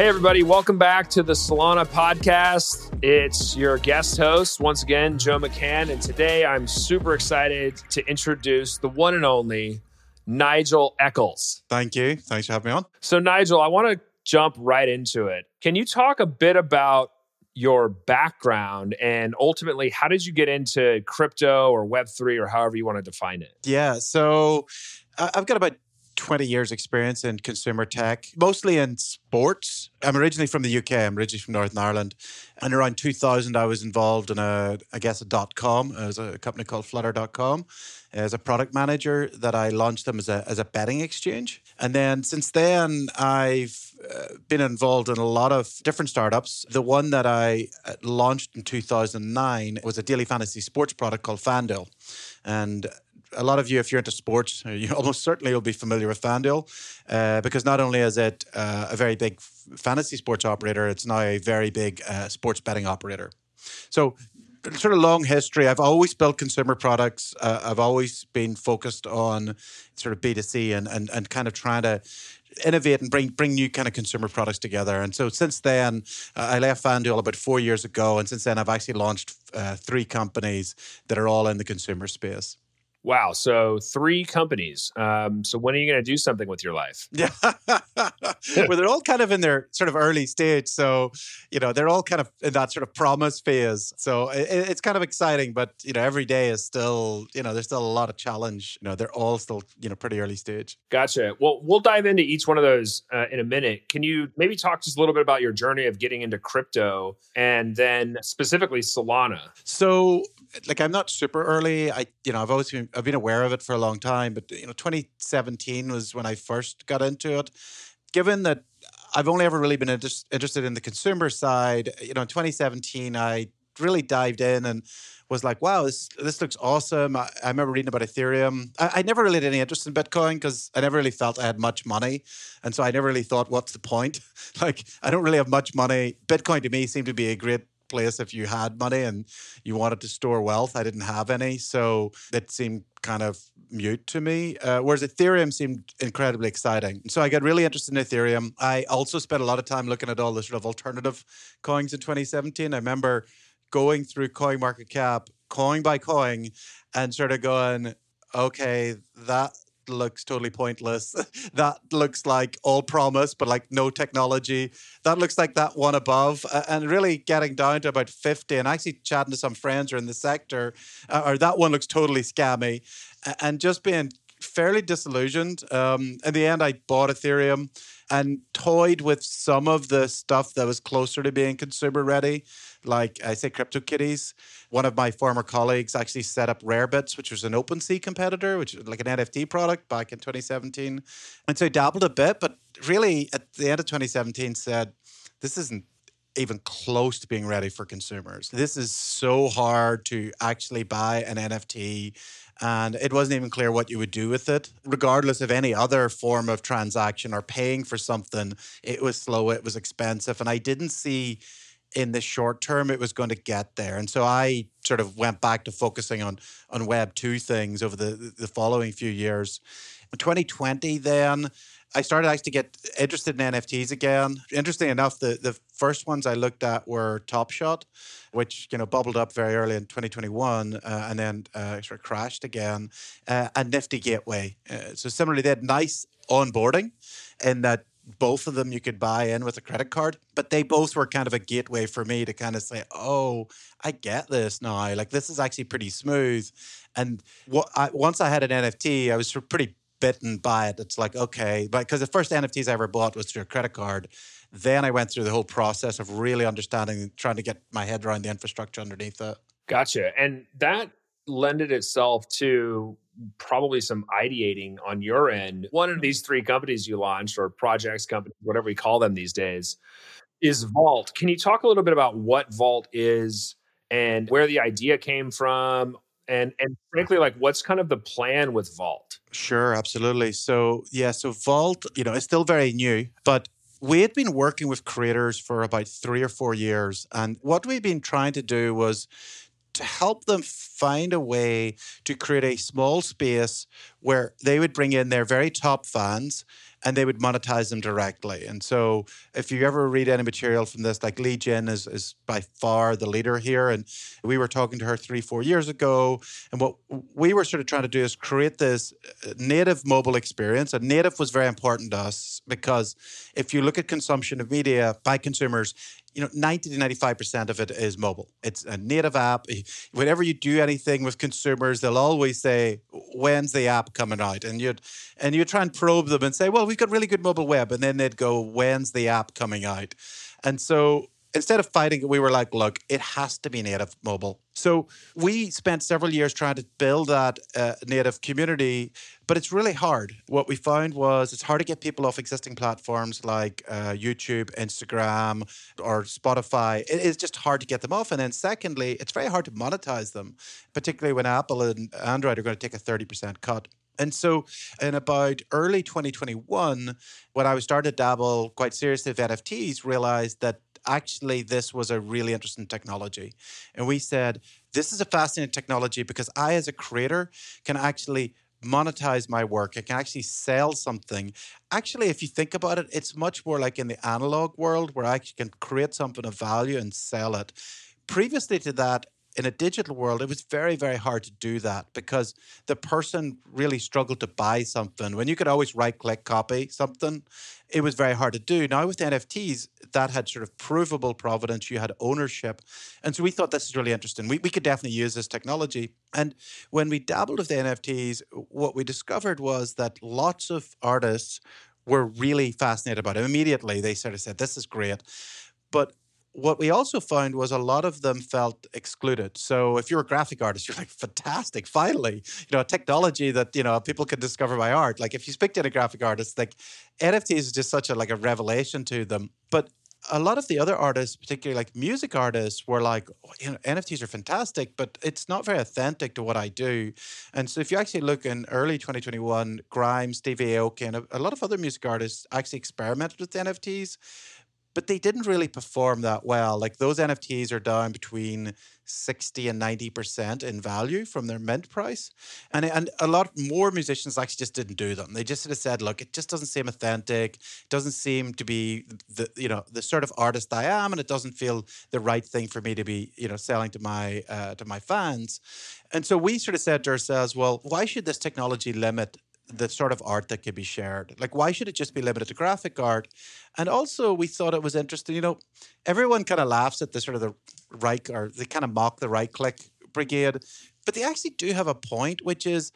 Hey, everybody. Welcome back to the Solana podcast. It's your guest host, once again, Joe McCann. And today I'm super excited to introduce the one and only Nigel Eccles. Thank you. Thanks for having me on. So, Nigel, I want to jump right into it. Can you talk a bit about your background and ultimately how did you get into crypto or Web3 or however you want to define it? Yeah. So I've got about 20 years experience in consumer tech, mostly in sports. I'm originally from the UK. I'm originally from Northern Ireland. And around 2000, I was involved in a .com. It was a company called Flutter.com. As a product manager that I launched them as a betting exchange. And then since then, I've been involved in a lot of different startups. The one that I launched in 2009 was a daily fantasy sports product called FanDuel. And a lot of you, if you're into sports, you almost certainly will be familiar with FanDuel because not only is it a very big fantasy sports operator, it's now a very big sports betting operator. So sort of long history. I've always built consumer products. I've always been focused on sort of B2C and kind of trying to innovate and bring new kind of consumer products together. And so since then, I left FanDuel about 4 years ago. And since then, I've actually launched three companies that are all in the consumer space. Wow. So three companies. So when are you going to do something with your life? Yeah. Well, they're all kind of in their sort of early stage. So, they're all kind of in that sort of promise phase. So it's kind of exciting, but, every day is still, there's still a lot of challenge. They're all still, pretty early stage. Gotcha. Well, we'll dive into each one of those in a minute. Can you maybe talk just a little bit about your journey of getting into crypto and then specifically Solana? So, I'm not super early. I've been aware of it for a long time, but 2017 was when I first got into it. Given that I've only ever really been interested in the consumer side, in 2017 I really dived in and was like, wow, this looks awesome. I remember reading about Ethereum. I never really had any interest in Bitcoin because I never really felt I had much money. And so I never really thought, what's the point? I don't really have much money. Bitcoin to me seemed to be a great place if you had money and you wanted to store wealth. I didn't have any. So that seemed kind of mute to me. Whereas Ethereum seemed incredibly exciting. So I got really interested in Ethereum. I also spent a lot of time looking at all the sort of alternative coins in 2017. I remember going through CoinMarketCap, coin by coin, and sort of going, okay, that looks totally pointless. That looks like all promise, but no technology. That looks like that one above. And really getting down to about 50 and actually chatting to some friends who are in the sector, or that one looks totally scammy. And just being fairly disillusioned. In the end, I bought Ethereum and toyed with some of the stuff that was closer to being consumer ready. CryptoKitties. One of my former colleagues actually set up RareBits, which was an OpenSea competitor, which is like an NFT product back in 2017. And so I dabbled a bit, but really at the end of 2017 said, this isn't even close to being ready for consumers. This is so hard to actually buy an NFT. And it wasn't even clear what you would do with it. Regardless of any other form of transaction or paying for something, it was slow, it was expensive. And I didn't see in the short term it was going to get there. And so I sort of went back to focusing on Web 2 things over the following few years. In 2020 then, I started actually to get interested in NFTs again. Interesting enough, the first ones I looked at were Top Shot, which bubbled up very early in 2021 and then sort of crashed again, and Nifty Gateway. So similarly, they had nice onboarding in that both of them you could buy in with a credit card, but they both were kind of a gateway for me to kind of say, oh, I get this now. This is actually pretty smooth. And once I had an NFT, I was pretty bitten by it. It's like, okay, because the first NFTs I ever bought was through a credit card. Then I went through the whole process of really understanding, trying to get my head around the infrastructure underneath it. Gotcha. And that lended itself to probably some ideating on your end. One of these three companies you launched, or projects, companies, whatever we call them these days, is Vault. Can you talk a little bit about what Vault is and where the idea came from? And frankly, what's kind of the plan with Vault? Sure, absolutely. So Vault, it's still very new, but we had been working with creators for about 3 or 4 years. And what we've been trying to do was to help them find a way to create a small space where they would bring in their very top fans and they would monetize them directly. And so if you ever read any material from this, like Lee Jin is by far the leader here. And we were talking to her 3-4 years ago. And what we were sort of trying to do is create this native mobile experience. And native was very important to us because if you look at consumption of media by consumers, you know, 90 to 95% of it is mobile. It's a native app. Whenever you do anything with consumers, they'll always say, when's the app coming out? And you'd try and probe them and say, well, we've got really good mobile web. And then they'd go, when's the app coming out? And so instead of fighting it, we were like, look, it has to be native mobile. So we spent several years trying to build that native community, but it's really hard. What we found was it's hard to get people off existing platforms like YouTube, Instagram, or Spotify. It is just hard to get them off. And then secondly, it's very hard to monetize them, particularly when Apple and Android are going to take a 30% cut. And so in about early 2021, when I was starting to dabble quite seriously with NFTs, realized that actually, this was a really interesting technology. And we said, this is a fascinating technology because I, as a creator, can actually monetize my work. I can actually sell something. Actually, if you think about it, it's much more like in the analog world where I can create something of value and sell it. Previously to that, in a digital world, it was very, very hard to do that because the person really struggled to buy something. When you could always right-click copy something, it was very hard to do. Now with NFTs, that had sort of provable provenance. You had ownership. And so we thought this is really interesting. We could definitely use this technology. And when we dabbled with the NFTs, what we discovered was that lots of artists were really fascinated about it. Immediately, they sort of said, this is great. But what we also found was a lot of them felt excluded. So if you're a graphic artist, you're like, fantastic, finally, you know, a technology that, you know, people can discover my art. Like if you speak to a graphic artist, like NFTs is just such a, like a revelation to them. But a lot of the other artists, particularly like music artists, were like, oh, you know, NFTs are fantastic, but it's not very authentic to what I do. And so if you actually look in early 2021, Grimes, Stevie Aoki, and a lot of other music artists actually experimented with NFTs. But they didn't really perform that well. Like those NFTs are down between 60 and 90% in value from their mint price. And a lot more musicians actually just didn't do them. They just sort of said, look, it just doesn't seem authentic. It doesn't seem to be the, you know, the sort of artist I am. And it doesn't feel the right thing for me to be, you know, selling to my fans. And so we sort of said to ourselves, well, why should this technology limit the sort of art that could be shared? Like, why should it just be limited to graphic art? And also, we thought it was interesting, you know, everyone kind of laughs at the sort of the right, or they kind of mock the right-click brigade, but they actually do have a point, which is,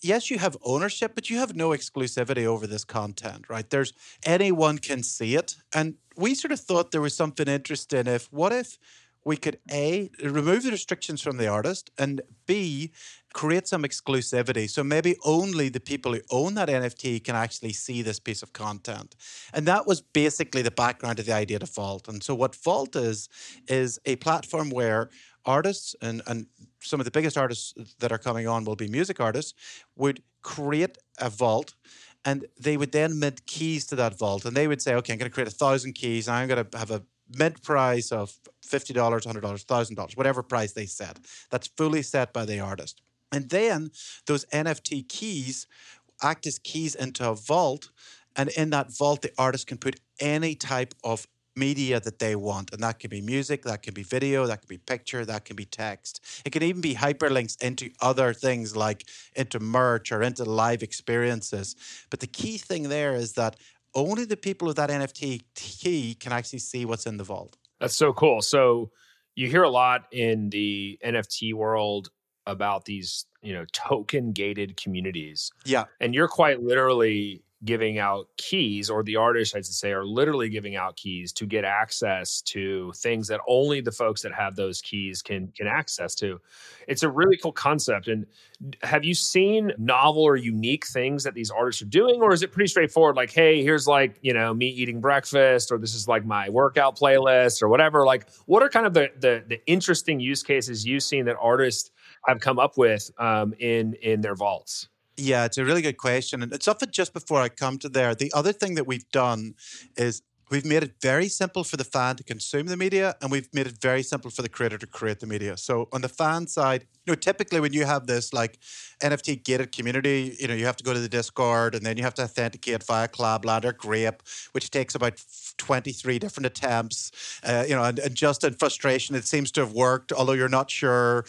yes, you have ownership, but you have no exclusivity over this content, right? There's anyone can see it. And we sort of thought there was something interesting if, what if we could, A, remove the restrictions from the artist, and B, create some exclusivity. So maybe only the people who own that NFT can actually see this piece of content. And that was basically the background of the idea to Vault. And so what Vault is a platform where artists, and some of the biggest artists that are coming on will be music artists, would create a vault. And they would then mint keys to that vault. And they would say, okay, I'm going to create 1,000 keys. And I'm going to have a mint price of $50, $100, $1,000, whatever price they set. That's fully set by the artist. And then those NFT keys act as keys into a vault. And in that vault, the artist can put any type of media that they want. And that can be music, that can be video, that can be picture, that can be text. It can even be hyperlinks into other things like into merch or into live experiences. But the key thing there is that only the people with that NFT key can actually see what's in the vault. That's so cool. So you hear a lot in the NFT world about these, you know, token gated communities. Yeah. And you're quite literally giving out keys, or the artists, I should say, are literally giving out keys to get access to things that only the folks that have those keys can access to. It's a really cool concept. And have you seen novel or unique things that these artists are doing? Or is it pretty straightforward? Like, hey, here's like, you know, me eating breakfast, or this is like my workout playlist or whatever. Like, what are kind of the interesting use cases you've seen that artists have come up with in their vaults? Yeah, it's a really good question. And it's often just before I come to there. The other thing that we've done is We've made it very simple for the fan to consume the media, and we've made it very simple for the creator to create the media. So on the fan side, you know, typically when you have this like NFT gated community, you know, you have to go to the Discord and then you have to authenticate via CollabLadder Grape, which takes about 23 different attempts, you know, and just in frustration, it seems to have worked, although you're not sure.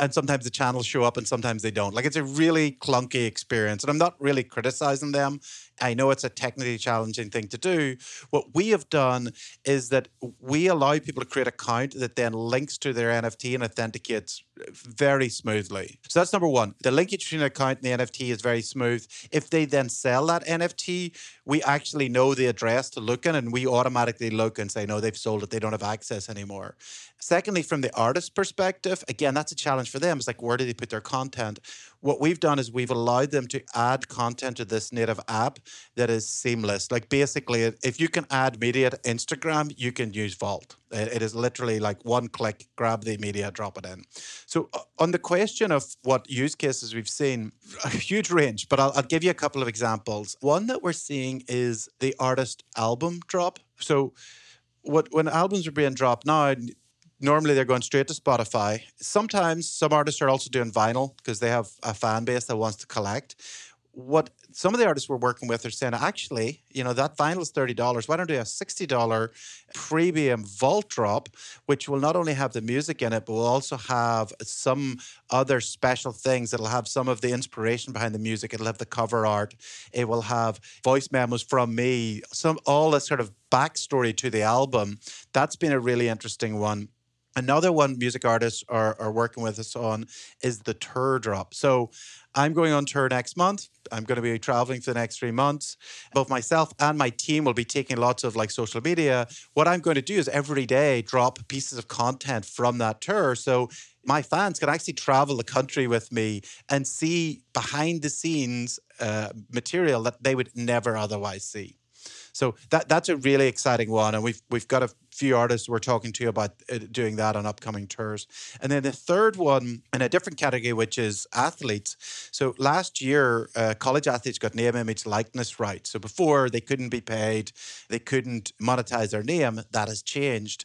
And sometimes the channels show up and sometimes they don't. Like, it's a really clunky experience. And I'm not really criticizing them. I know it's a technically challenging thing to do. What we have done is that we allow people to create an account that then links to their NFT and authenticates very smoothly. So that's number one. The linkage between an account and the NFT is very smooth. If they then sell that NFT, we actually know the address to look in, and we automatically look and say, no, they've sold it. They don't have access anymore. Secondly, from the artist perspective, again, that's a challenge for them. It's like, where do they put their content? What we've done is we've allowed them to add content to this native app that is seamless. Like, basically, if you can add media to Instagram, you can use Vault. It is literally like one click, grab the media, drop it in. So on the question of what use cases we've seen, a huge range, but I'll give you a couple of examples. One that we're seeing is the artist album drop. So when albums are being dropped now, normally they're going straight to Spotify. Sometimes some artists are also doing vinyl because they have a fan base that wants to collect. What some of the artists we're working with are saying, actually, you know, that vinyl is $30. Why don't we do a $60 premium vault drop, which will not only have the music in it, but will also have some other special things. It'll have some of the inspiration behind the music. It'll have the cover art. It will have voice memos from me, all this sort of backstory to the album. That's been a really interesting one. Another one music artists are working with us on is the tour drop. So I'm going on tour next month. I'm going to be traveling for the next 3 months. Both myself and my team will be taking lots of like social media. What I'm going to do is every day drop pieces of content from that tour. So my fans can actually travel the country with me and see behind the scenes material that they would never otherwise see. So that's a really exciting one. And we've got a few artists we're talking to about doing that on upcoming tours. And then the third one in a different category, which is athletes. So last year, college athletes got name, image, likeness rights. So before, they couldn't be paid. They couldn't monetize their name. That has changed.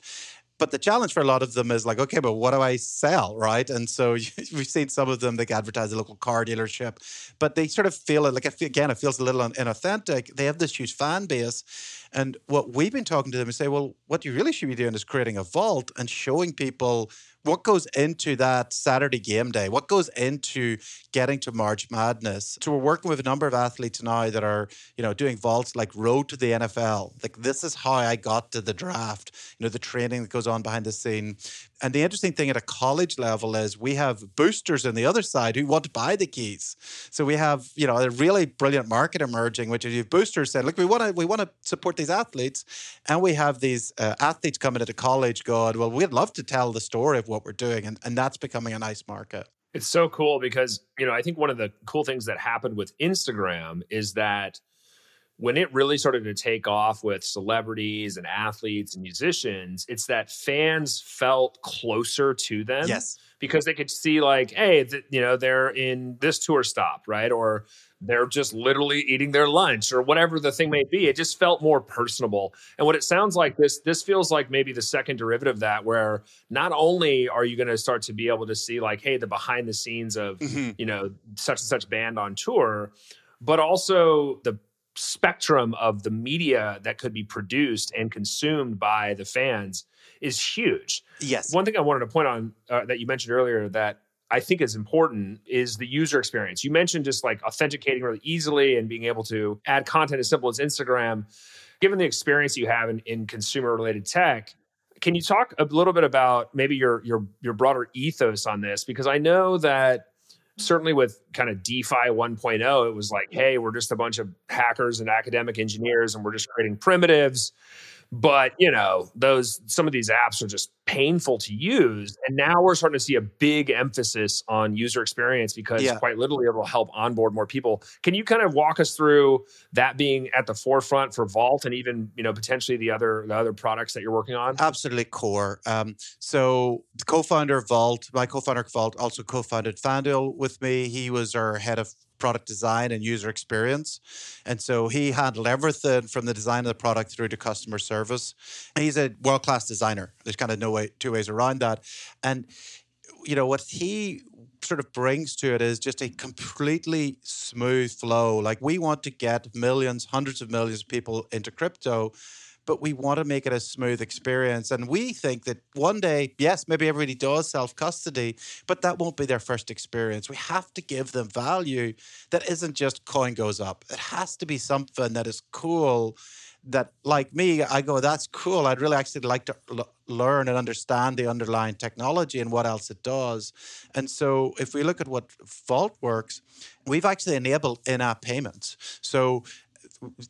But the challenge for a lot of them is like, okay, but what do I sell, right? And so we've seen some of them, they advertise a local car dealership, but they sort of feel it, like, again, it feels a little inauthentic. They have this huge fan base. And what we've been talking to them is say, well, what you really should be doing is creating a vault and showing people what goes into that Saturday game day, what goes into getting to March Madness. So we're working with a number of athletes now that are, you know, doing vaults like Road to the NFL. Like, this is how I got to the draft, you know, the training that goes on behind the scene. And the interesting thing at a college level is we have boosters on the other side who want to buy the keys. So we have, you know, a really brilliant market emerging, which is you have boosters saying, look, we want to support these athletes. And we have these athletes coming into college going, well, we'd love to tell the story of what we're doing. And that's becoming a nice market. It's so cool because, you know, I think one of the cool things that happened with Instagram is that when it really started to take off with celebrities and athletes and musicians, it's that fans felt closer to them. Yes. Because they could see like, hey, you know, they're in this tour stop, right? Or they're just literally eating their lunch or whatever the thing may be. It just felt more personable. And what it sounds like, this feels like maybe the second derivative of that, where not only are you going to start to be able to see like, hey, the behind the scenes of, you know, such and such band on tour, but also the spectrum of the media that could be produced and consumed by the fans is huge. Yes. One thing I wanted to point on that you mentioned earlier that I think is important is the user experience. You mentioned just like authenticating really easily and being able to add content as simple as Instagram. Given the experience you have in consumer-related tech, can you talk a little bit about maybe your broader ethos on this? Because I know that certainly with kind of DeFi 1.0, it was like, hey, we're just a bunch of hackers and academic engineers and we're just creating primitives. But, you know, some of these apps are just painful to use. And now we're starting to see a big emphasis on user experience because quite literally it will help onboard more people. Can you kind of walk us through that being at the forefront for Vault and even, you know, potentially the other products that you're working on? Absolutely core. So the co-founder of Vault, my co-founder of Vault also co-founded FanDuel with me. He was our head of product design and user experience. And so he handled everything from the design of the product through to customer service. And he's a world-class designer. There's kind of no way, two ways around that. And, you know, what he sort of brings to it is just a completely smooth flow. Like, we want to get millions, hundreds of millions of people into crypto, but we want to make it a smooth experience. And we think that one day, yes, maybe everybody does self-custody, but that won't be their first experience. We have to give them value that isn't just coin goes up. It has to be something that is cool, that, like me, I go, that's cool. I'd really actually like to learn and understand the underlying technology and what else it does. And so if we look at what VaultWorks, we've actually enabled in-app payments. So,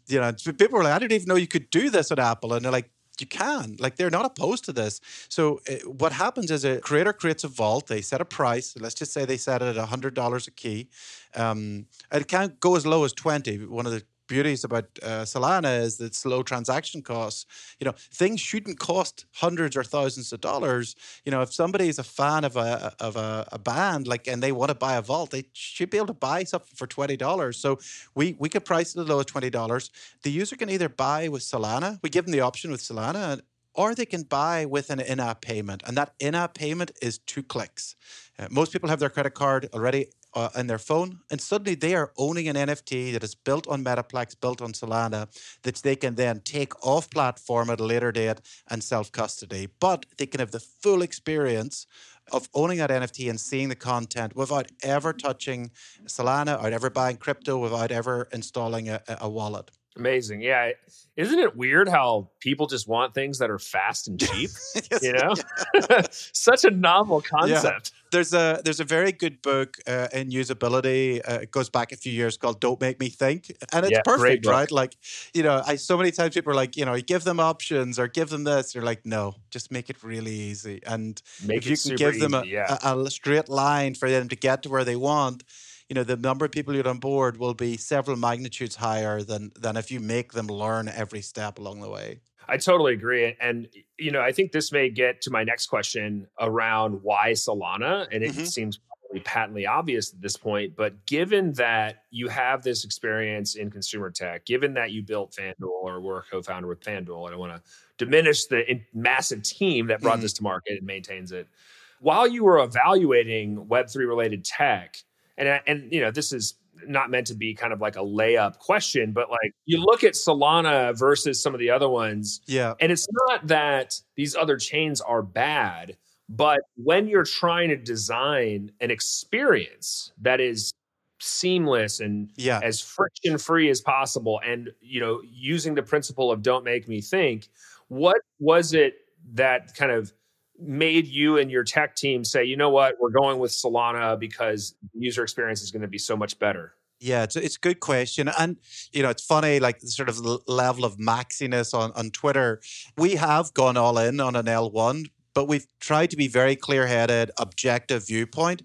you know, people were like, I didn't even know you could do this at Apple. And they're like, you can. Like, they're not opposed to this. So what happens is a creator creates a vault. They set a price. Let's just say they set it at $100 a key. It can't go as low as 20. One of the beauties about Solana is that it's low transaction costs. You know, things shouldn't cost hundreds or thousands of dollars. You know, if somebody is a fan of a band, like, and they want to buy a vault, they should be able to buy something for $20. So we could price it as low as $20. The user can either buy with Solana, we give them the option with Solana, or they can buy with an in-app payment. And that in-app payment is 2 clicks. Most people have their credit card already in their phone, and suddenly they are owning an NFT that is built on Metaplex, built on Solana, that they can then take off platform at a later date and self-custody. But they can have the full experience of owning that NFT and seeing the content without ever touching Solana, without ever buying crypto, without ever installing a wallet. Amazing. Yeah. Isn't it weird how people just want things that are fast and cheap? Yes, you know? Yeah. Such a novel concept. Yeah. There's a very good book in usability. It goes back a few years called Don't Make Me Think. And it's perfect, right? Like, you know, so many times people are like, you know, you give them options or give them this. They're like, no, just make it really easy. And make if you can give them a straight line for them to get to where they want, you know, the number of people you're on board will be several magnitudes higher than if you make them learn every step along the way. I totally agree. And, you know, I think this may get to my next question around why Solana. And it seems probably patently obvious at this point. But given that you have this experience in consumer tech, given that you built FanDuel or were a co-founder with FanDuel, I don't want to diminish the massive team that brought this to market and maintains it. While you were evaluating Web3 related tech, and you know, this is not meant to be kind of like a layup question, but like you look at Solana versus some of the other ones, and it's not that these other chains are bad, but when you're trying to design an experience that is seamless and as friction-free as possible, and, you know, using the principle of don't make me think, what was it that kind of made you and your tech team say, you know what, we're going with Solana because the user experience is going to be so much better? Yeah, it's a good question. And, you know, it's funny, like the sort of level of maxiness on Twitter. We have gone all in on an L1, but we've tried to be very clear-headed, objective viewpoint,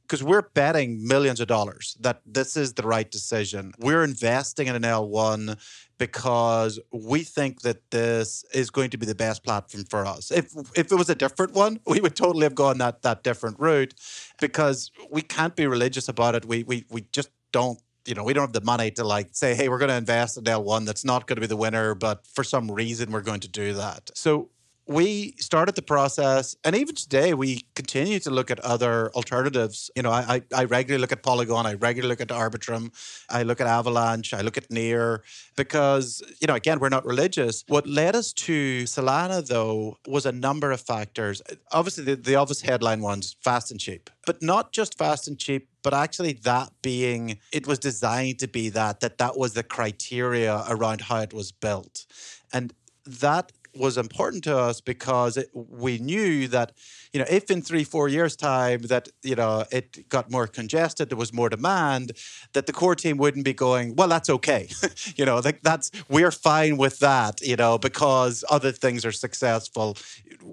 because we're betting millions of dollars that this is the right decision. We're investing in an L1 because we think that this is going to be the best platform for us. If it was a different one, we would totally have gone that different route, because we can't be religious about it. We just don't. You know, we don't have the money to like say, hey, we're going to invest in L1. That's not going to be the winner, but for some reason, we're going to do that. So we started the process, and even today, we continue to look at other alternatives. You know, I regularly look at Polygon, I regularly look at Arbitrum, I look at Avalanche, I look at Near, because, you know, again, we're not religious. What led us to Solana, though, was a number of factors. Obviously, the obvious headline ones, fast and cheap. But not just fast and cheap, but actually that being, it was designed to be that was the criteria around how it was built. And that was important to us because we knew that, you know, if in 3-4 years' time that, you know, it got more congested, there was more demand, that the core team wouldn't be going, well, that's okay. You know, like we're fine with that, you know, because other things are successful.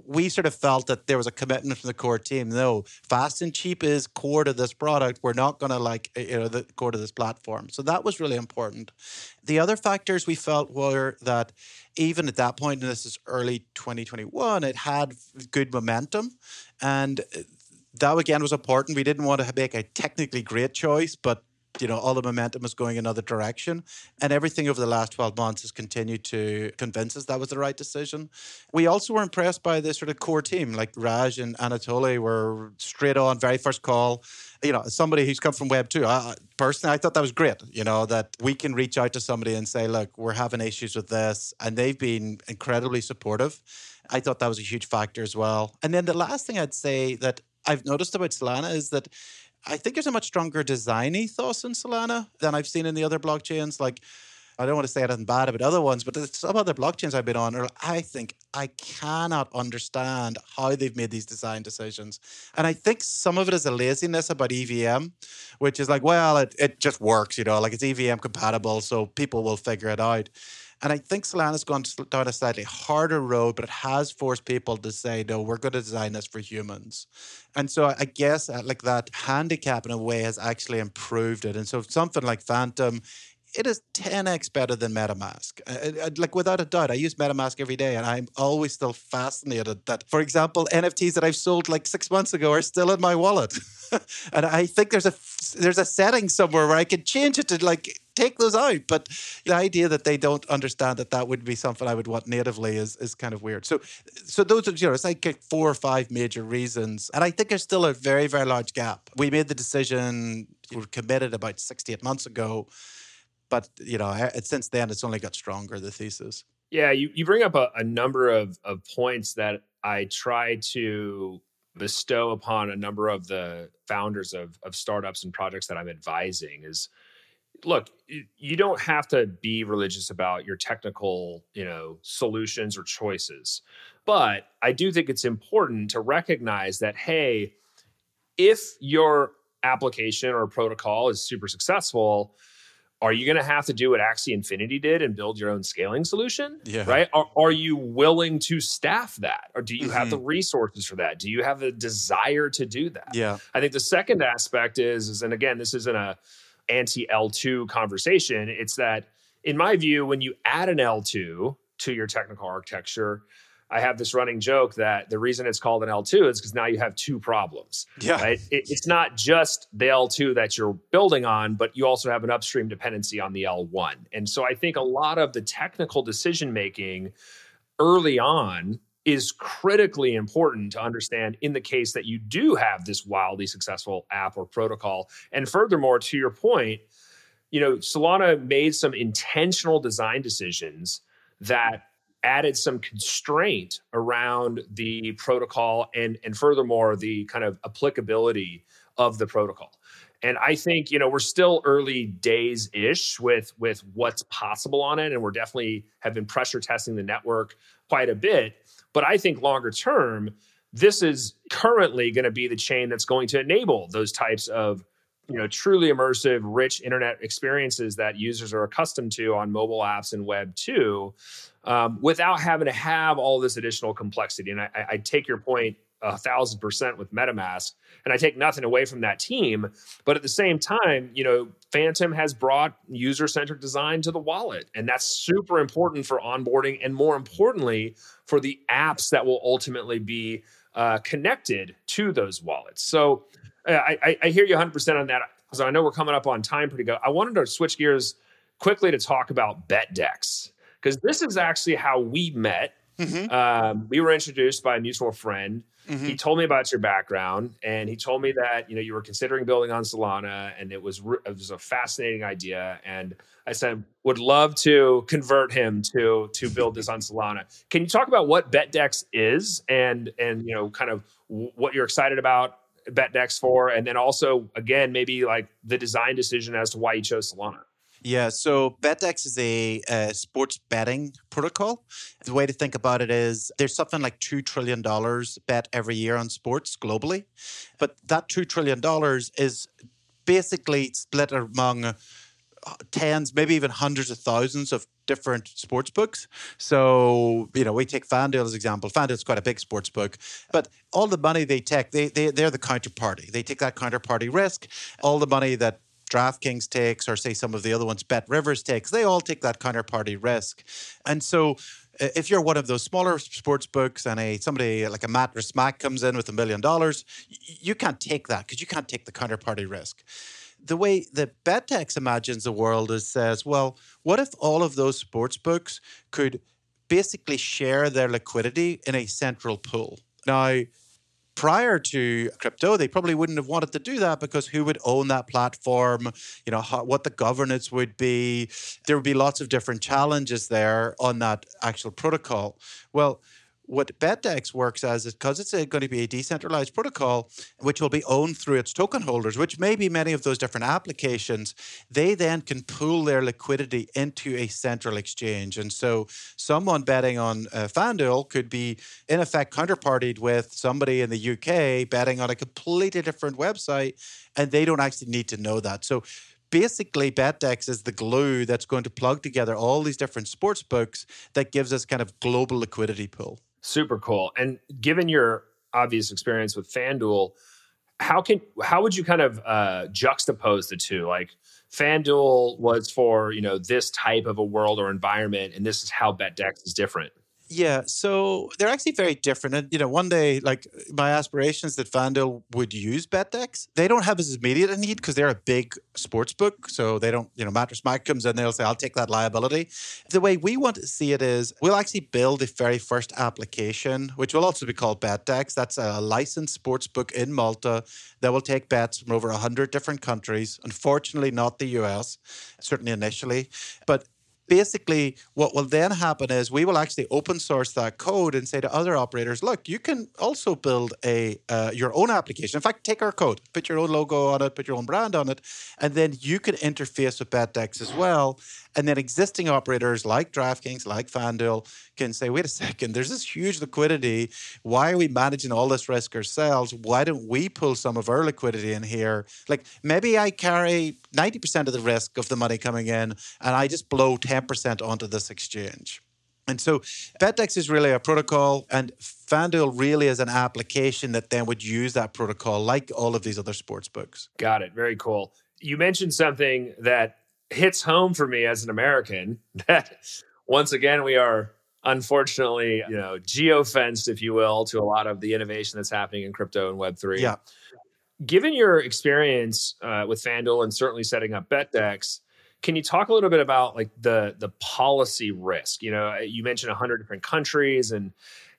We sort of felt that there was a commitment from the core team. No, fast and cheap is core to this product. We're not going to like, you know, the core to this platform. So that was really important. The other factors we felt were that even at that point, and this is early 2021, it had good momentum. And that, again, was important. We didn't want to make a technically great choice, but you know, all the momentum was going another direction. And everything over the last 12 months has continued to convince us that was the right decision. We also were impressed by the sort of core team, like Raj and Anatoly were straight on, very first call. You know, somebody who's come from Web2, personally, I thought that was great, you know, that we can reach out to somebody and say, look, we're having issues with this. And they've been incredibly supportive. I thought that was a huge factor as well. And then the last thing I'd say that I've noticed about Solana is that I think there's a much stronger design ethos in Solana than I've seen in the other blockchains. Like, I don't want to say anything bad about other ones, but there's some other blockchains I've been on, or I think I cannot understand how they've made these design decisions. And I think some of it is a laziness about EVM, which is like, well, it just works, you know, like it's EVM compatible, so people will figure it out. And I think Solana's gone down a slightly harder road, but it has forced people to say, no, we're going to design this for humans. And so I guess like that handicap in a way has actually improved it. And so something like Phantom, it is 10x better than MetaMask. Like without a doubt, I use MetaMask every day and I'm always still fascinated that, for example, NFTs that I've sold like 6 months ago are still in my wallet. And I think there's a setting somewhere where I can change it to like take those out. But the idea that they don't understand that that would be something I would want natively is kind of weird. So those are, you know, it's like 4 or 5 major reasons. And I think there's still a very, very large gap. We made the decision, we were committed about 68 months ago. But, you know, since then, it's only got stronger, the thesis. Yeah, you bring up a number of points that I try to bestow upon a number of the founders of startups and projects that I'm advising is, look, you don't have to be religious about your technical, you know, solutions or choices. But I do think it's important to recognize that, hey, if your application or protocol is super successful, are you going to have to do what Axie Infinity did and build your own scaling solution? Yeah. Right? Are you willing to staff that? Or do you have the resources for that? Do you have the desire to do that? Yeah. I think the second aspect is, and again, this isn't a anti-L2 conversation. It's that, in my view, when you add an L2 to your technical architecture, I have this running joke that the reason it's called an L2 is because now you have two problems. Yeah. Right? It's not just the L2 that you're building on, but you also have an upstream dependency on the L1. And so I think a lot of the technical decision-making early on is critically important to understand in the case that you do have this wildly successful app or protocol. And furthermore, to your point, you know, Solana made some intentional design decisions that added some constraint around the protocol and furthermore, the kind of applicability of the protocol. And I think, you know, we're still early days-ish with what's possible on it. And we're definitely have been pressure testing the network quite a bit. But I think longer term, this is currently going to be the chain that's going to enable those types of, you know, truly immersive, rich internet experiences that users are accustomed to on mobile apps and Web 2, without having to have all this additional complexity. And I take your point 1,000% with MetaMask, and I take nothing away from that team. But at the same time, you know, Phantom has brought user-centric design to the wallet, and that's super important for onboarding and more importantly, for the apps that will ultimately be connected to those wallets. So I hear you 100% on that. So I know we're coming up on time pretty good. I wanted to switch gears quickly to talk about BetDEX, because this is actually how we met. Mm-hmm. We were introduced by a mutual friend. Mm-hmm. He told me about your background, and he told me that, you know, you were considering building on Solana, and it was a fascinating idea. And I said, would love to convert him to build this on Solana. Can you talk about what BetDEX is, and you know, kind of what you're excited about BetDEX for, and then also, again, maybe like the design decision as to why you chose Solana? Yeah, so BetDEX is a sports betting protocol. The way to think about it is there's something like $2 trillion bet every year on sports globally. But that $2 trillion is basically split among tens, maybe even hundreds of thousands of different sports books. So, you know, we take FanDuel as an example. FanDuel's quite a big sports book, but all the money they take, they're the counterparty. They take that counterparty risk. All the money that DraftKings takes, or say some of the other ones, Bet Rivers takes, they all take that counterparty risk. And so if you're one of those smaller sports books and somebody like a Mattress Mack comes in with $1 million, you can't take that because you can't take the counterparty risk. the way that BetDEX imagines the world is says, well, what if all of those sports books could basically share their liquidity in a central pool? Now, prior to crypto, they probably wouldn't have wanted to do that because who would own that platform, you know, how, what the governance would be. There would be lots of different challenges there on that actual protocol. Well, what BetDEX works as is because it's going to be a decentralized protocol, which will be owned through its token holders, which may be many of those different applications. They then can pool their liquidity into a central exchange. And so someone betting on FanDuel could be, in effect, counterpartied with somebody in the UK betting on a completely different website, and they don't actually need to know that. So basically, BetDEX is the glue that's going to plug together all these different sports books that gives us kind of global liquidity pool. Super cool. And given your obvious experience with FanDuel, how would you kind of juxtapose the two? Like FanDuel was for, you know, this type of a world or environment, and this is how BetDEX is different. Yeah, so they're actually very different. And, you know, one day, like, my aspirations that FanDuel would use BetDEX, they don't have as immediate a need because they're a big sports book. So they don't, you know, Mattress Mack comes in, they'll say, I'll take that liability. The way we want to see it is we'll actually build the very first application, which will also be called BetDEX. That's a licensed sports book in Malta that will take bets from over 100 different countries. Unfortunately, not the US, certainly initially. But basically, what will then happen is we will actually open source that code and say to other operators, look, you can also build a your own application. In fact, take our code, put your own logo on it, put your own brand on it, and then you can interface with BetDEX as well. And then existing operators like DraftKings, like FanDuel, can say, wait a second, there's this huge liquidity. Why are we managing all this risk ourselves? Why don't we pull some of our liquidity in here? Like, maybe I carry 90% of the risk of the money coming in, and I just blow 10% onto this exchange. And so BetDEX is really a protocol, and FanDuel really is an application that then would use that protocol like all of these other sports books. Got it. Very cool. You mentioned something that hits home for me as an American, that once again, we are unfortunately, you know, geo-fenced, if you will, to a lot of the innovation that's happening in crypto and Web3. Yeah. Given your experience with FanDuel and certainly setting up BetDEX, can you talk a little bit about like the policy risk? You know, you mentioned 100 different countries, and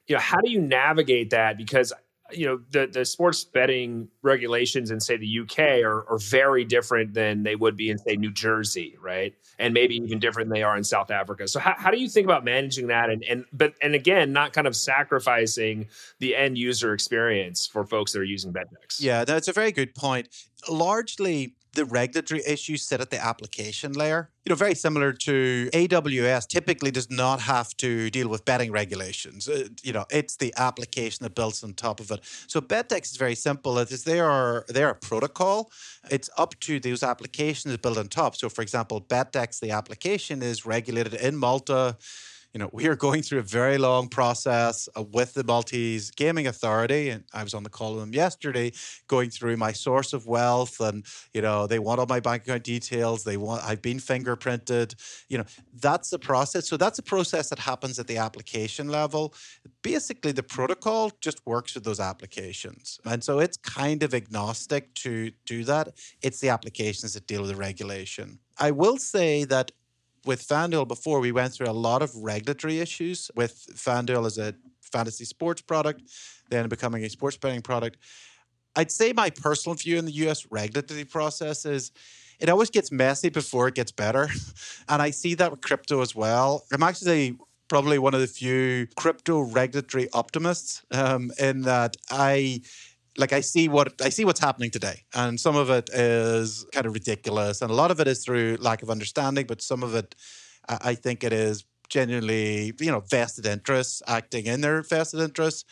you know, how do you navigate that? Because you know, the sports betting regulations in say the UK are very different than they would be in say New Jersey, right? And maybe even different than they are in South Africa. So how do you think about managing that? And again, not kind of sacrificing the end user experience for folks that are using BetDEX. Yeah, that's a very good point. Largely, the regulatory issues sit at the application layer. You know, very similar to AWS typically does not have to deal with betting regulations. You know, it's the application that builds on top of it. So BetDEX is very simple. It is they are a protocol. It's up to those applications built on top. So for example, BetDEX, the application, is regulated in Malta. You know, we are going through a very long process with the Maltese Gaming Authority, and I was on the call with them yesterday, going through my source of wealth, and you know, they want all my bank account details. I've been fingerprinted. You know, that's the process. So that's a process that happens at the application level. Basically, the protocol just works with those applications, and so it's kind of agnostic to do that. It's the applications that deal with the regulation. I will say that with FanDuel before, we went through a lot of regulatory issues with FanDuel as a fantasy sports product, then becoming a sports betting product. I'd say my personal view in the US regulatory process is it always gets messy before it gets better. And I see that with crypto as well. I'm actually probably one of the few crypto regulatory optimists in that I see what's happening today, and some of it is kind of ridiculous, and a lot of it is through lack of understanding. But some of it, I think, it is genuinely, you know, vested interests acting in their vested interests.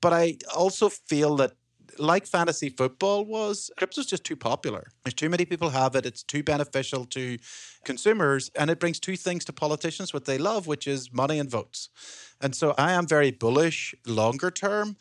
But I also feel that, like fantasy football was, crypto's just too popular. There's too many people have it. It's too beneficial to consumers, and it brings two things to politicians what they love, which is money and votes. And so I am very bullish longer term.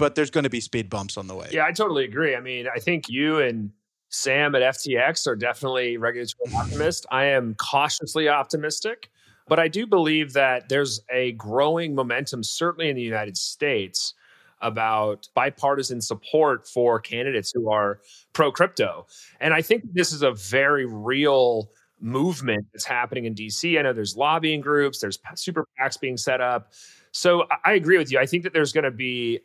But there's going to be speed bumps on the way. Yeah, I totally agree. I mean, I think you and Sam at FTX are definitely regulatory optimists. I am cautiously optimistic, but I do believe that there's a growing momentum, certainly in the United States, about bipartisan support for candidates who are pro-crypto. And I think this is a very real movement that's happening in DC. I know there's lobbying groups, there's super PACs being set up. So I agree with you. I think that there's going to be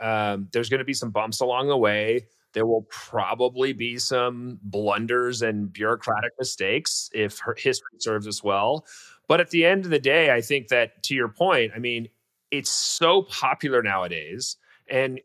some bumps along the way. There will probably be some blunders and bureaucratic mistakes if history serves us well. But at the end of the day, I think that, to your point, I mean, it's so popular nowadays. And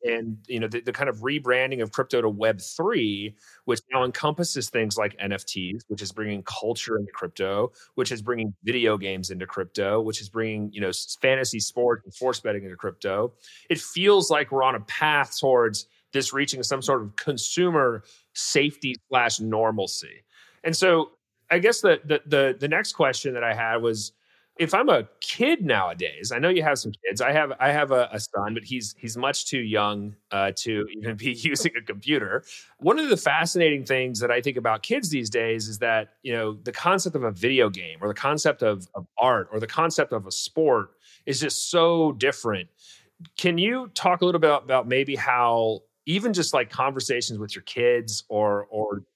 you know, the kind of rebranding of crypto to Web3, which now encompasses things like NFTs, which is bringing culture into crypto, which is bringing video games into crypto, which is bringing, you know, fantasy sports and sports betting into crypto. It feels like we're on a path towards this reaching some sort of consumer safety / normalcy. And so I guess the next question that I had was, if I'm a kid nowadays, I know you have some kids. I have a son, but he's much too young to even be using a computer. One of the fascinating things that I think about kids these days is that, you know, the concept of a video game or the concept of art or the concept of a sport is just so different. Can you talk a little bit about maybe how even just like conversations with your kids or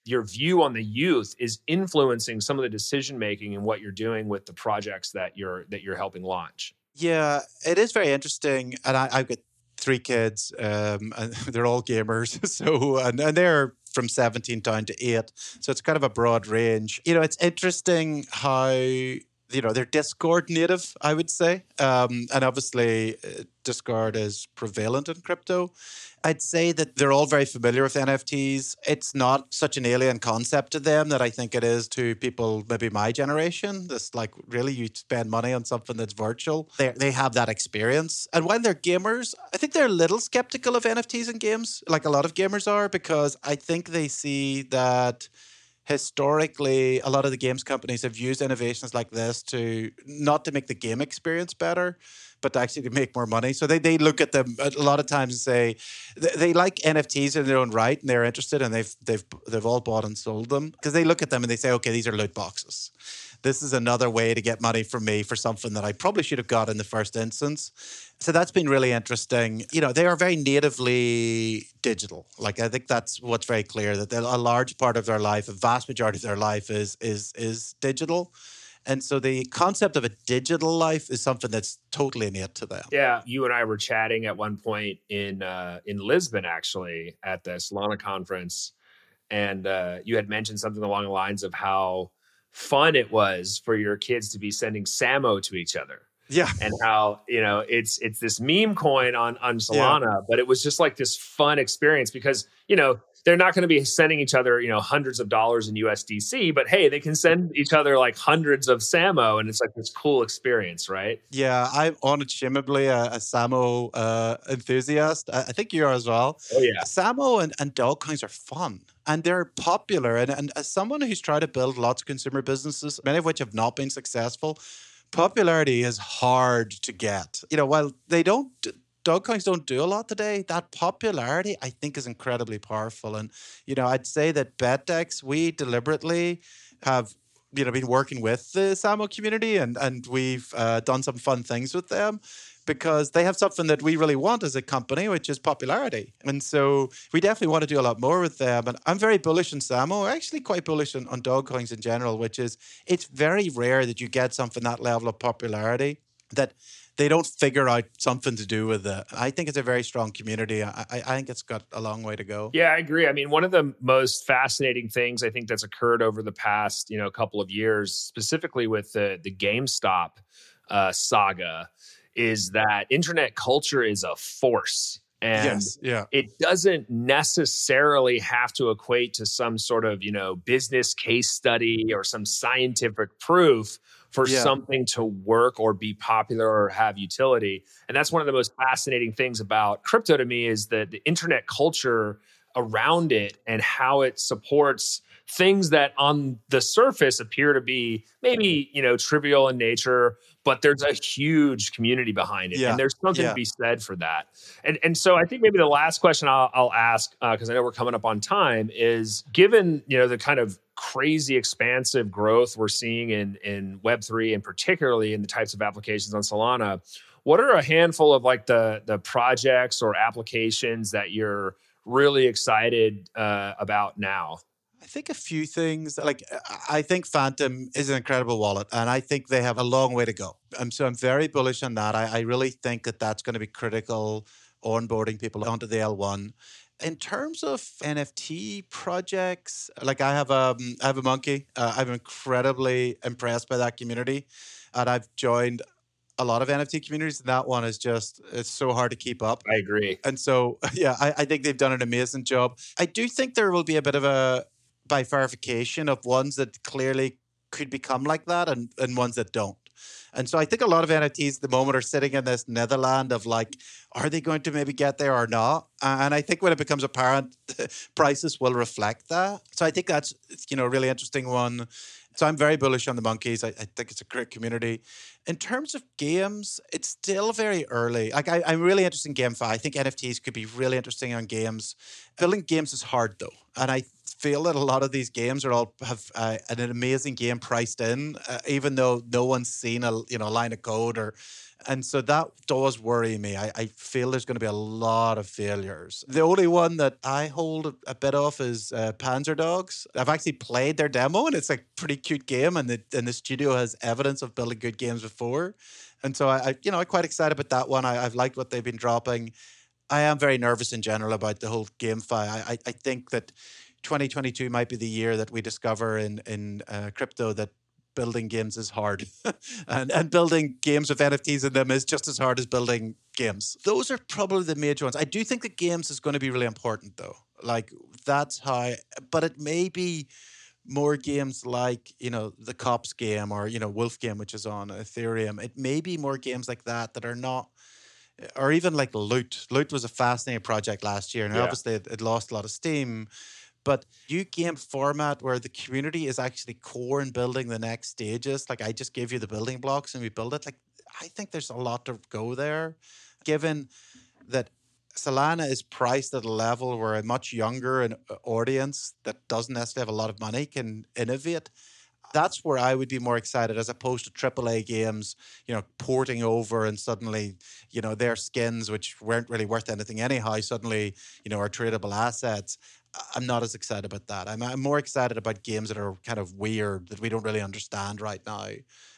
your view on the youth is influencing some of the decision-making and what you're doing with the projects that you're helping launch? Yeah, it is very interesting. And I've got 3 kids, and they're all gamers. So, and they're from 17 down to 8. So it's kind of a broad range. You know, it's interesting how, you know, they're Discord native, I would say. And obviously, Discord is prevalent in crypto. I'd say that they're all very familiar with NFTs. It's not such an alien concept to them that I think it is to people maybe my generation. This, like, really, you spend money on something that's virtual. They have that experience. And while they're gamers, I think they're a little skeptical of NFTs and games, like a lot of gamers are, because I think they see that historically, a lot of the games companies have used innovations like this to not to make the game experience better, but to actually to make more money. So they look at them a lot of times and say they like NFTs in their own right, and they're interested, and they've all bought and sold them because they look at them and they say, okay, these are loot boxes. This is another way to get money from me for something that I probably should have got in the first instance. So that's been really interesting. You know, they are very natively digital. Like, I think that's what's very clear, that a large part of their life, a vast majority of their life is digital. And so the concept of a digital life is something that's totally innate to them. Yeah, you and I were chatting at one point in Lisbon, actually, at the Solana conference. And you had mentioned something along the lines of how fun it was for your kids to be sending SAMO to each other. Yeah. And how, you know, it's this meme coin on Solana, yeah, but it was just like this fun experience because, you know, they're not going to be sending each other, you know, hundreds of dollars in USDC, but hey, they can send each other like hundreds of SAMO, and it's like this cool experience, right? Yeah, I'm unashamedly a SAMO enthusiast. I think you are as well. Oh, yeah. SAMO and Dogecoins are fun, and they're popular. And as someone who's tried to build lots of consumer businesses, many of which have not been successful, popularity is hard to get. You know, while they don't... Dogecoins don't do a lot today. That popularity, I think, is incredibly powerful. And, you know, I'd say that BetDEX, we deliberately have, you know, been working with the SAMO community and we've done some fun things with them because they have something that we really want as a company, which is popularity. And so we definitely want to do a lot more with them. And I'm very bullish on SAMO, actually quite bullish on Dogecoins in general, which is it's very rare that you get something that level of popularity that they don't figure out something to do with it. I think it's a very strong community. I think it's got a long way to go. Yeah, I agree. I mean, one of the most fascinating things I think that's occurred over the past, you know, couple of years, specifically with the GameStop saga, is that internet culture is a force. And yes, yeah, it doesn't necessarily have to equate to some sort of, you know, business case study or some scientific proof for something to work or be popular or have utility. And that's one of the most fascinating things about crypto to me is the internet culture around it and how it supports things that on the surface appear to be maybe, you know, trivial in nature, but there's a huge community behind it. Yeah. And there's something to be said for that. And so I think maybe the last question I'll ask, because I know we're coming up on time, is given, you know, the kind of crazy expansive growth we're seeing in Web3 and particularly in the types of applications on Solana, What are a handful of like the projects or applications that you're really excited about now? I think a few things. Like, I think Phantom is an incredible wallet, and I think they have a long way to go. So I'm very bullish on that. I really think that that's going to be critical onboarding people onto the L1. In terms of NFT projects, like I have a monkey. I'm incredibly impressed by that community, and I've joined a lot of NFT communities, and that one is just, it's so hard to keep up. I agree. And so, yeah, I think they've done an amazing job. I do think there will be a bit of a bifurcation of ones that clearly could become like that and ones that don't. And so I think a lot of NFTs at the moment are sitting in this netherland of like, are they going to maybe get there or not? And I think when it becomes apparent, prices will reflect that. So I think that's, you know, a really interesting one. So I'm very bullish on the monkeys. I think it's a great community. In terms of games, it's still very early. Like I'm really interested in GameFi. I think NFTs could be really interesting on games. Building games is hard though. And I feel that a lot of these games have an amazing game priced in, even though no one's seen a line of code or... And so that does worry me. I feel there's going to be a lot of failures. The only one that I hold a bit off is Panzer Dogs. I've actually played their demo, and it's a pretty cute game, and the studio has evidence of building good games before. And so I'm quite excited about that one. I've liked what they've been dropping. I am very nervous in general about the whole GameFi. I think that 2022 might be the year that we discover in crypto that building games is hard. and building games with NFTs in them is just as hard as building games. Those are probably the major ones. I do think that games is going to be really important though. Like that's how, but it may be more games like, you know, the Cops game or, you know, Wolf game, which is on Ethereum. It may be more games like that are not, or even like Loot. Loot was a fascinating project last year, and obviously it lost a lot of steam. But new game format where the community is actually core in building the next stages. Like I just gave you the building blocks and we build it. Like I think there's a lot to go there, given that Solana is priced at a level where a much younger audience that doesn't necessarily have a lot of money can innovate. That's where I would be more excited, as opposed to AAA games, you know, porting over and suddenly, you know, their skins, which weren't really worth anything anyhow, suddenly, you know, are tradable assets. I'm not as excited about that. I'm more excited about games that are kind of weird, that we don't really understand right now,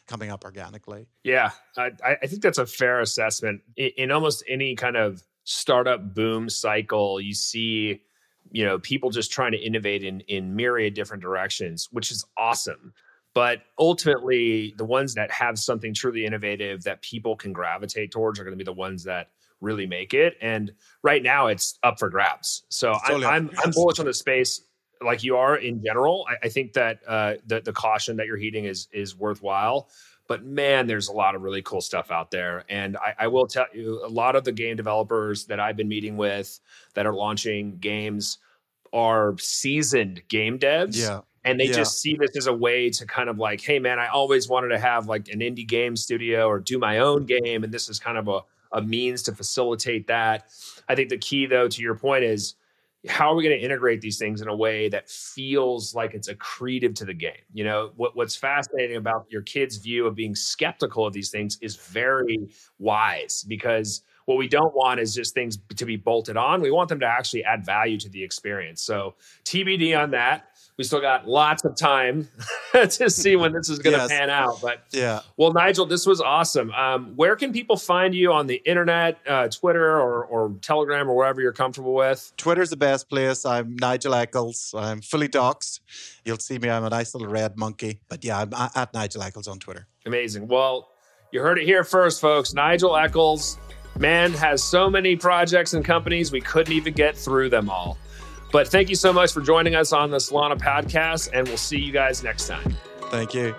coming up organically. Yeah, I think that's a fair assessment. In almost any kind of startup boom cycle, you see, you know, people just trying to innovate in myriad different directions, which is awesome. But ultimately, the ones that have something truly innovative that people can gravitate towards are going to be the ones that really make it. And right now it's up for grabs. So totally I'm bullish on the space like you are in general. I think that the caution that you're heeding is worthwhile. But man, there's a lot of really cool stuff out there. And I will tell you, a lot of the game developers that I've been meeting with that are launching games are seasoned game devs. Yeah. And they just see this as a way to kind of like, hey man, I always wanted to have like an indie game studio or do my own game. And this is kind of a means to facilitate that. I think the key, though, to your point is, how are we going to integrate these things in a way that feels like it's accretive to the game? You know, what's fascinating about your kids' view of being skeptical of these things is very wise, because what we don't want is just things to be bolted on. We want them to actually add value to the experience. So TBD on that. We still got lots of time to see when this is going to pan out. But well, Nigel, this was awesome. Where can people find you on the internet, Twitter or Telegram or wherever you're comfortable with? Twitter's the best place. I'm Nigel Eccles. I'm fully doxxed. You'll see me. I'm a nice little red monkey. But yeah, I'm at Nigel Eccles on Twitter. Amazing. Well, you heard it here first, folks. Nigel Eccles, man, has so many projects and companies, we couldn't even get through them all. But thank you so much for joining us on the Solana podcast, and we'll see you guys next time. Thank you.